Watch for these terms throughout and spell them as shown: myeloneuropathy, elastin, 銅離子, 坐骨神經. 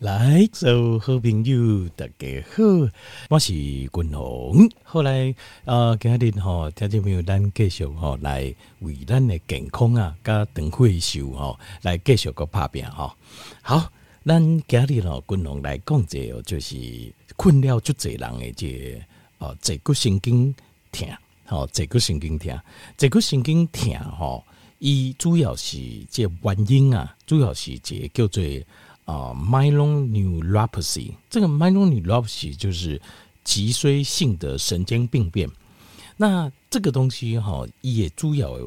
来，做好朋友大家好，我是君鸿。后来今日吼，听众朋友咱继续吼来为咱的健康啊，甲长退休吼来继续个拍拼吼。好，咱今日咯君鸿来讲者哦，就是困扰足侪人的这哦，坐骨神经痛，吼，坐骨神经痛，坐骨神经痛吼，伊主要是这原因啊，主要是这叫做。myeloneuropathy 这个 myeloneuropathy 就是脊髓性的神经病变。那这个东西也主要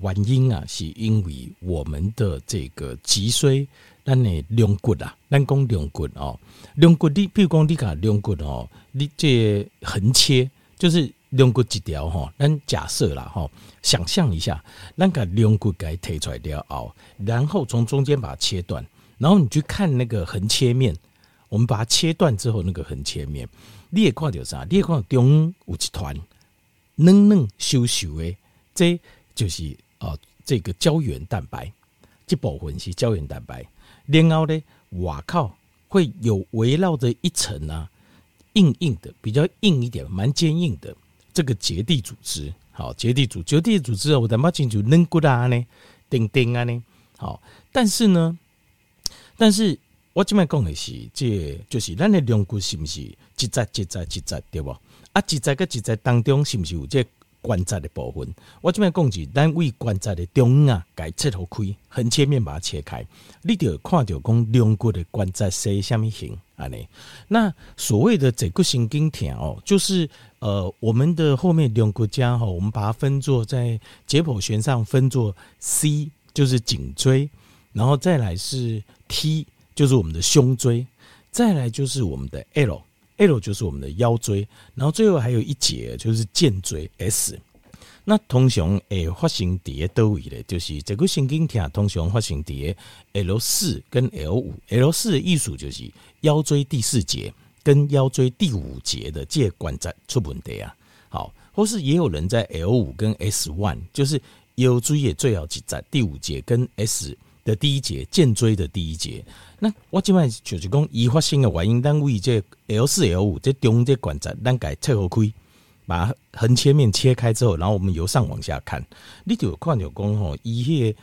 原因啊，是因为我们的这个脊髓，我们的两骨啊，咱讲两骨哦，两骨你比如讲你讲两骨哦，你这横切就是两骨一条吼，咱假设啦吼，想象一下，咱把两骨给提出来了哦，然后从中间把它切断。然后你去看那个横切面，我们把它切断之后，那个横切面，你也看到啥？你也看到中有一团软软修修的，这就是这个胶原蛋白，这部分是胶原蛋白。然后呢，外口会有围绕着一层啊，硬硬的，比较硬一点，蛮坚硬的这个结缔组织。好，结缔组织我怎么清楚软骨啊呢，钉钉啊呢？好，但是我现在说的是，这就是我们的两骨是不是一节一节对吧？一节跟一节当中是不是有这关节的部分？我现在说的是，我们为关节的中央给它切开，横切面把它切开，你就会看到两骨的关节是什么形。那所谓的坐骨神经痛哦，就是我们的后面两骨架哈，我们把它分作在解剖学上分作 C， 就是颈椎。然后再来是 T， 就是我们的胸椎；再来就是我们的 L，L 就是我们的腰椎；然后最后还有一节就是肩椎 S。那通常会发生在哪里呢？就是这个神经痛通常发生在 L4 跟 L5。L4 的意思就是腰椎第四节跟腰椎第五节的这关节出问题啊。好，或是也有人在 L5 跟 S1， 就是腰椎的最后一节第五节跟 S。的第一节，肩椎的第一节。那我现在就是说它发生的原因，咱为这 L4、L5 这中这管子，咱给它切开，把横切面切开之后，然后我们由上往下看，你就看到讲吼，伊迄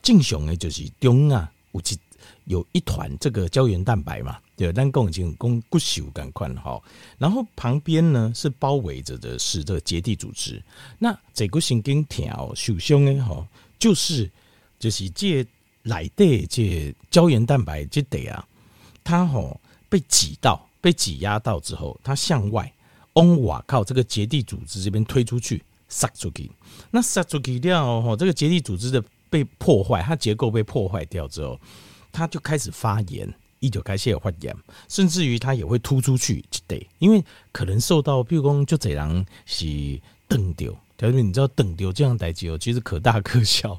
正常的就是中啊有一团这个胶原蛋白嘛，对，咱讲已经讲骨髓感款哈。然后旁边呢是包围着的是这个结缔组织。那这个神经痛受伤的吼，就是这個。来的这胶原蛋白这得啊，它被挤到、被挤压到之后，它向外往外靠这个结缔组织这边推出去，塞出去。那塞出去掉吼，这个结缔组织的被破坏，它结构被破坏掉之后，它就开始发炎，开始发炎，甚至于它也会突出去这得，因为可能受到，比如讲就这人是断掉。但是你知道断掉这样代志哦，其实可大可小。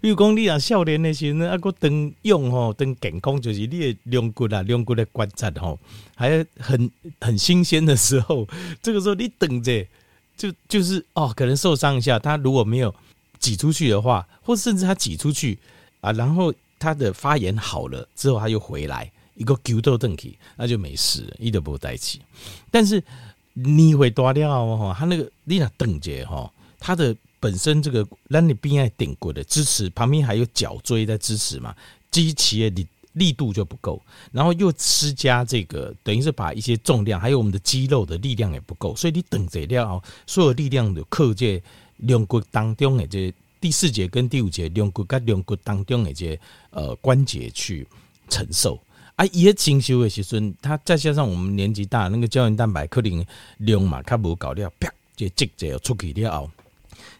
比如讲，你啊少年的时阵啊，个断用吼，断健康就是你的两骨的关节吼，还很新鲜的时候，这个时候你断着，就是哦，可能受伤一下，它如果没有挤出去的话，或甚至它挤出去啊，然后它的发炎好了之后，它又回来一个揪到断去，那就没事了，一点不带起。但是你会断掉哦，它那个你那断着吼。它的本身这个让你边爱顶骨的支持，旁边还有脚椎在支持嘛，肌群的力度就不够，然后又施加这个，等于是把一些重量，还有我们的肌肉的力量也不够，所以你等着了，所有力量就靠这两骨当中的这第四节跟第五节两骨当中的这关节去承受。啊，伊个清修的时阵，它再加上我们年纪大，那个胶原蛋白可能量嘛，较无够了，啪，就直接出去了后。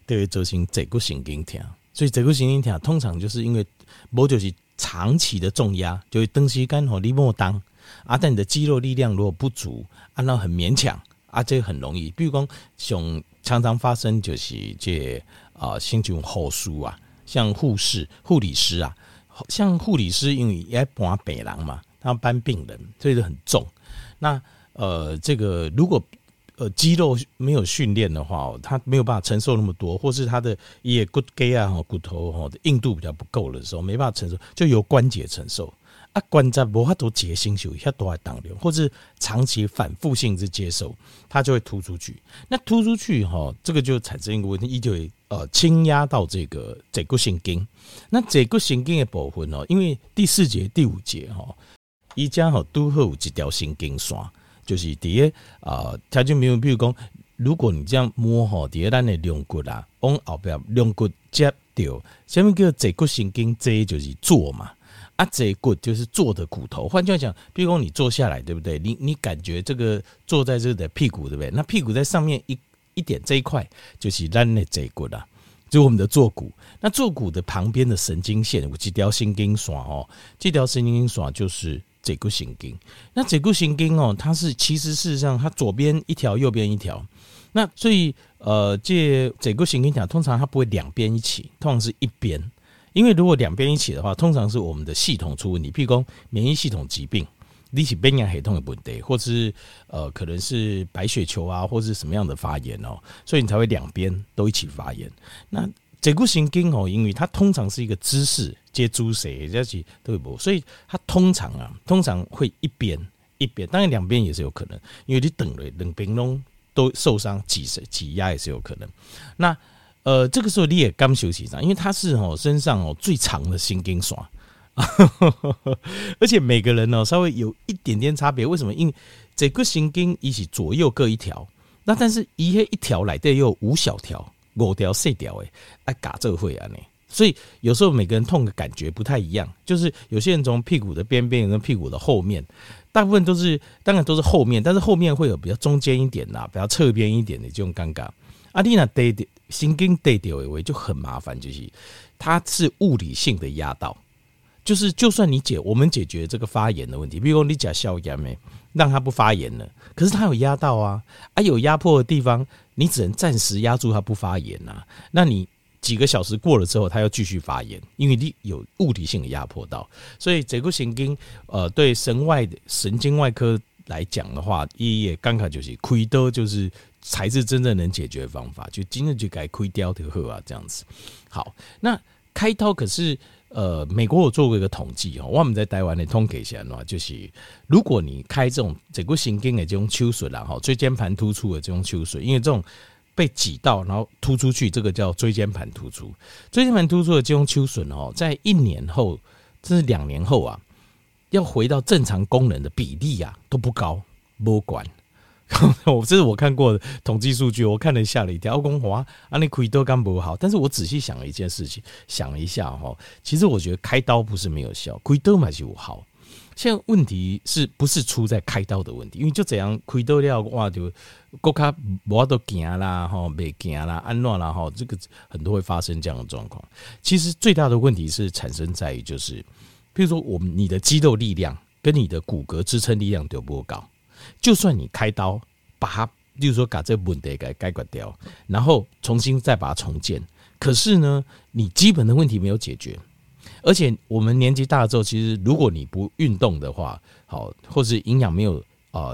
就会造成坐骨神经痛，所以坐骨神经痛通常就是因为无就是长期的重压，就会长时间吼你莫当啊，但你的肌肉力量如果不足，按照很勉强啊，这很容易。比如讲，常常发生就是这像这种护士啊，像护士、护理师啊，像护理师因为也搬病人嘛，他搬病人，所以就很重。那这个如果肌肉没有训练的话，它没有办法承受那么多，或是它的也骨头的硬度比较不够的时候，没办法承受，就由关节承受。啊，关节无法度结晶，有遐大的肿瘤，或是长期反复性之接受，它就会突出去。那突出去哈，这个就产生一个问题，一就会侵压到这个坐骨神经。那坐骨神经的部分哦，因为第四节、第五节哈，伊家吼都会有一条神经线，就是第一啊，条件没有，比如讲，如果你这样摸吼，第一咱的两骨啦，往后边两骨接掉，下面叫坐骨神经，这就是坐嘛。啊，坐骨就是坐的骨头。换句话讲，比如说你坐下来，对不对？你感觉这个坐在这里的屁股，对不对？那屁股在上面一点这一块，就是咱的坐骨啦，就是我们的坐骨。那坐骨的旁边的神经线，有一条神经线哦，这条神经线就是坐骨神经。那坐骨神经哦，它是其实事实上它左边一条，右边一条。那所以这坐骨神经条通常它不会两边一起，通常是一边。因为如果两边一起的话，通常是我们的系统出问题，譬如说免疫系统疾病，你是边缘系统的问题，或是可能是白血球啊，或是什么样的发炎哦，所以你才会两边都一起发炎。那坐骨神经哦，因为它通常是一个姿势接触谁，这些都有，所以它通常会一边，当然两边也是有可能，因为你等了两边都受伤挤压也是有可能。那这个时候你也刚休息上，因为它是身上最长的神经线，而且每个人稍微有一点点差别。为什么？因为这个神经一起左右各一条，那但是一黑一条来对又五小条、五条、四条哎，哎嘎这会啊呢。所以有时候每个人痛的感觉不太一样，就是有些人从屁股的边边跟屁股的后面，大部分都是当然都是后面，但是后面会有比较中间一点啦、比较侧边一点的这种尴尬。啊，你那对的神经对掉以为就很麻烦，就是它是物理性的压到，就是就算你我们解决这个发炎的问题，比如说你讲消炎没，让它不发炎了，可是它有压到啊，有压迫的地方，你只能暂时压住它不发炎啊，那你几个小时过了之后，它又继续发炎，因为你有物理性的压迫到，所以这个神经对神经外科来讲的话，也刚刚就是开刀就是。才是真正能解决的方法，就今天就该开刀就好啊，这样子。好，那开刀可是美国我做过一个统计哦，我们在台湾的统计是怎样，就是如果你开这种整个神经的这种手术啦，椎间盘突出的这种手术，因为这种被挤到然后突出去，这个叫椎间盘突出。椎间盘突出的这种手术哦，在1年后甚至2年后啊，要回到正常功能的比例啊都不高，没管。这是我看过的统计数据，我看了吓了一跳。我说哇，你开刀干不好？但是我仔细想了一件事情，想了一下哈，其实我觉得开刀不是没有效，开刀嘛就好。现在问题是不是出在开刀的问题？因为就这样开刀了，哇就更加无都行啦，吼袂行啦，安怎啦，吼这个很多会发生这样的状况。其实最大的问题是产生在于就是，譬如说你的肌肉力量跟你的骨骼支撑力量都不高。就算你开刀把它，例如说把这问题给解决掉，然后重新再把它重建，可是呢，你基本的问题没有解决。而且我们年纪大了之后，其实如果你不运动的话，好，或是营养没有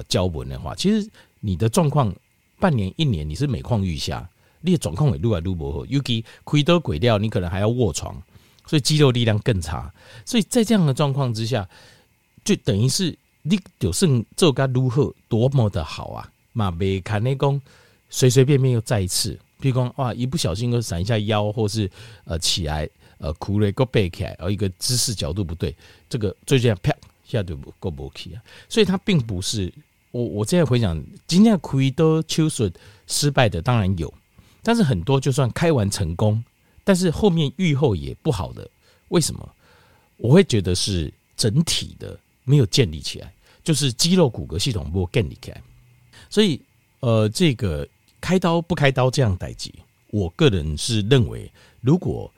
交稳的话，其实你的状况半年1年你是每况愈下，你的状况也愈来愈不好。尤其开刀过了，你可能还要卧床，所以肌肉力量更差。所以在这样的状况之下，就等于是。你就算做得如何多么的好啊，也不可能说随随便便又再一次，譬如说哇一不小心又闪一下腰，或是起来苦了又背起来，而一个姿势角度不对，这个最近啪一下就又没去了。所以它并不是我现在回想，今天开刀手术失败的当然有，但是很多就算开完成功，但是后面愈后也不好的，为什么？我会觉得是整体的。没有建立起来，就是肌肉骨骼系统没有建立起来，所以这个开刀不开刀这样代际，我个人是认为，如果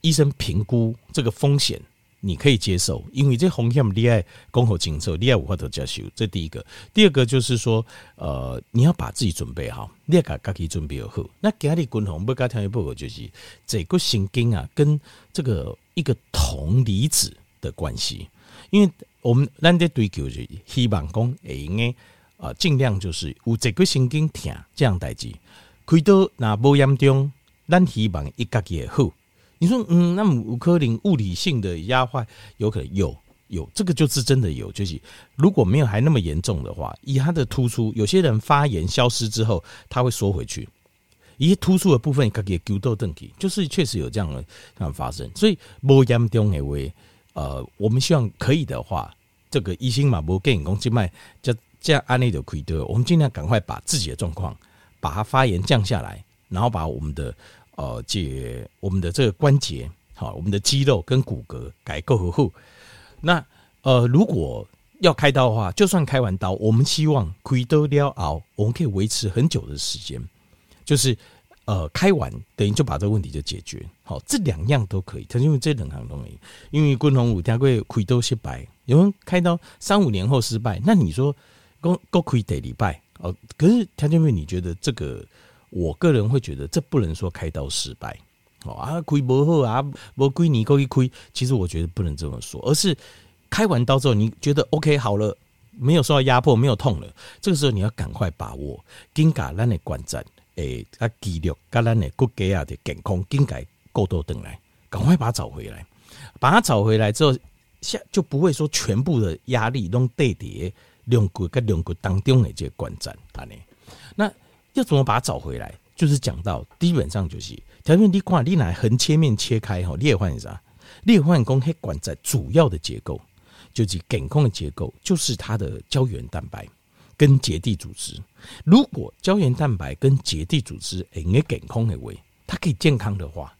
医生评估这个风险，你可以接受，因为这风险你要讲好清楚，你要有法度接受，这第一个。第二个就是说，你要把自己准备好，你要把自己准备好。那今日军红要加听一部就是这个神经啊，跟这个一个铜离子的关系，因为。我们在追求就是希望讲会尽量就是有这个神经痛这样代志，开刀那无严重，咱希望伊家己也好。你说那有可能物理性的压坏，有可能有，有这个就是真的有，就是如果没有还那么严重的话，以它的突出，有些人发炎消失之后，它会缩回去。一突出的部分，它给揪到邓体，就是确实有这样的发生。所以无严重的话，我们希望可以的话，这个医生嘛，无建议讲去卖，这样案例就可以的。我们尽量赶快把自己的状况，把它发炎降下来，然后把我们的我们的这个关节，好，我们的肌肉跟骨骼改构合后。那如果要开刀的话，就算开完刀，我们希望开刀了后，我们可以维持很久的时间。就是开完等于就把这个问题就解决，好，这两样都可以。他因为这两行都没有，因为滚筒五天会亏都失败，有人开刀3-5年后失败，那你说够亏得礼拜哦？可是他因为你觉得这个，我个人会觉得这不能说开刀失败哦啊，亏不好啊，不亏你够一亏，其实我觉得不能这么说，而是开完刀之后你觉得 OK 好了，没有受到压迫，没有痛了，这个时候你要赶快把握，紧把咱的关节。肌肉跟我们的骨骼的健康应该够多回来，赶快把它找回来，把它找回来之后就不会说全部的压力都堆在两骨跟两骨当中的这个关节。那要怎么把它找回来，就是讲到基本上就是条件，你看你拿横切面切开，你会发现啥？你会发现说那关节主要的结构就是健康的结构，就是它的胶原蛋白跟结缔组织，如果胶原蛋白跟结缔组织应该健康的话，它可以健康的话，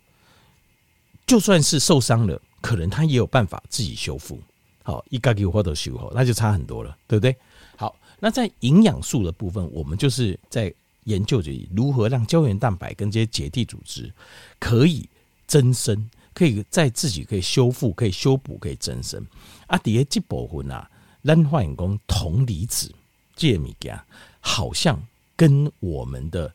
就算是受伤了，可能它也有办法自己修复。好，一个给我都修好，那就差很多了，对不对？好，那在营养素的部分，我们就是在研究着如何让胶原蛋白跟这些结缔组织可以增生，可以在自己可以修复、可以修补、可以增生。啊，底下这部分啊，咱发现讲铜离子。这东西好像跟我们的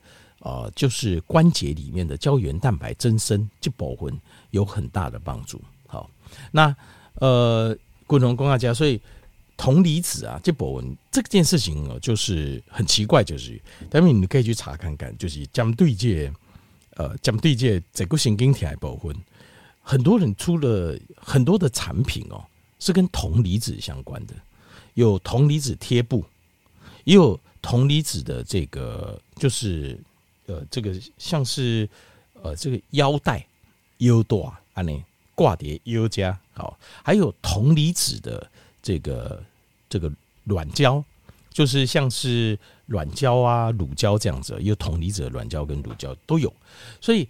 就是关节里面的胶原蛋白增生这部分有很大的帮助。好，那共同公告家，所以铜离子啊这部分这件事情就是很奇怪，就是但是你可以去查看看，就是针对这这个神经体的部分，很多人出了很多的产品是跟铜离子相关的。有铜离子贴布，也有铜离子的这个就是这个像是这个腰带腰带啊，那挂叠腰夹，好，还有铜离子的这个软胶，就是像是软胶啊、乳胶这样子，有铜离子的软胶跟乳胶都有，所以。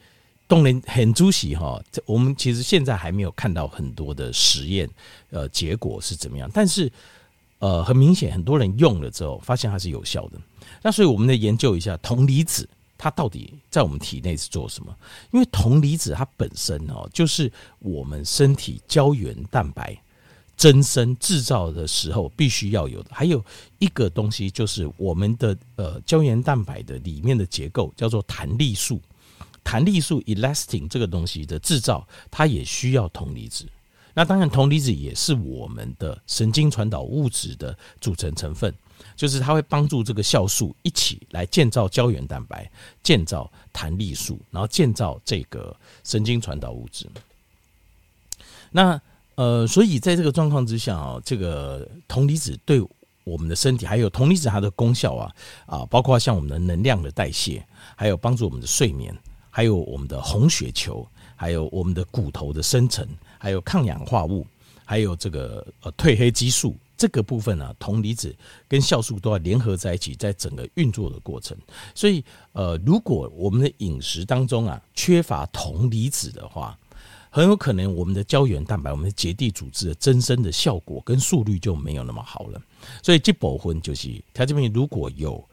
当然很主席哈，我们其实现在还没有看到很多的实验，结果是怎么样？但是，很明显，很多人用了之后，发现它是有效的。那所以我们来研究一下铜离子它到底在我们体内是做什么？因为铜离子它本身就是我们身体胶原蛋白增生制造的时候必须要有的。还有一个东西就是我们的胶原蛋白的里面的结构叫做弹力素。弹力素 elastin 这个东西的制造，它也需要铜离子。那当然，铜离子也是我们的神经传导物质的组成成分，就是它会帮助这个酵素一起来建造胶原蛋白、建造弹力素，然后建造这个神经传导物质。那所以在这个状况之下这个铜离子对我们的身体，还有铜离子它的功效啊，包括像我们的能量的代谢，还有帮助我们的睡眠。还有我们的红血球，还有我们的骨头的生成，还有抗氧化物，还有这个褪黑激素这个部分啊，铜离子跟酵素都要联合在一起，在整个运作的过程。所以如果我们的饮食当中啊缺乏铜离子的话，很有可能我们的胶原蛋白、我们的结缔组织的增生的效果跟速率就没有那么好了。所以这部分就是它这边如果有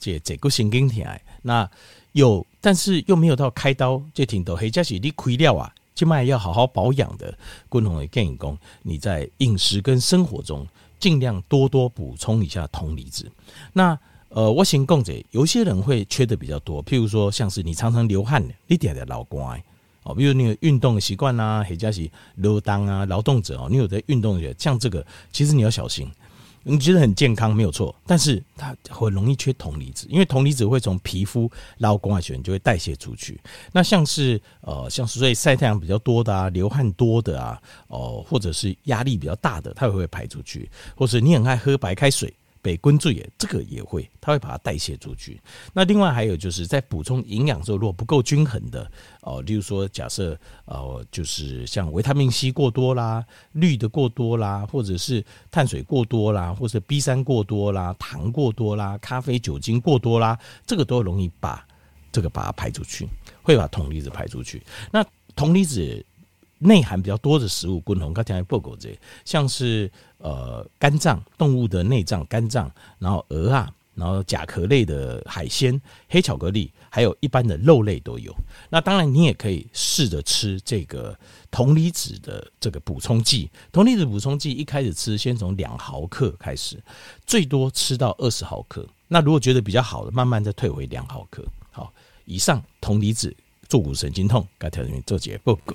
这个神经体癌，那有，但是又没有到开刀，这挺多。黑加是你亏掉啊，现在要好好保养的。共同的建议说，你在饮食跟生活中尽量多补充一下铜离子。那我先讲者，有些人会缺的比较多，譬如说像是你常常流汗，你点点老光哦，比如你有运动的习惯啦，黑加是劳动啊，劳动者哦，你有在运动的，像这个，其实你要小心。你觉得很健康没有错，但是它很容易缺铜离子，因为铜离子会从皮肤到宫外血管就会代谢出去。那像是所以晒太阳比较多的啊，流汗多的啊，或者是压力比较大的，它会排出去，或是你很爱喝白开水。被关注也这个也会，它会把它代谢出去。那另外还有就是在补充营养之后，如果不够均衡的例如说假设就是像维他命 C 过多啦，绿的过多啦，或者是碳水过多啦，或者 B3 过多啦，糖过多啦，咖啡酒精过多啦，这个都容易把这个把它排出去，会把铜离子排出去。那铜离子内含比较多的食物，共同刚才报告这像是肝脏、动物的内脏、肝脏，然后蚵仔，然后甲壳类的海鲜、黑巧克力，还有一般的肉类都有。那当然，你也可以试着吃这个铜离子的这个补充剂。铜离子补充剂一开始吃，先从2毫克开始，最多吃到20毫克。那如果觉得比较好的，慢慢再退回2毫克。好，以上铜离子坐骨神经痛，刚才做解报告。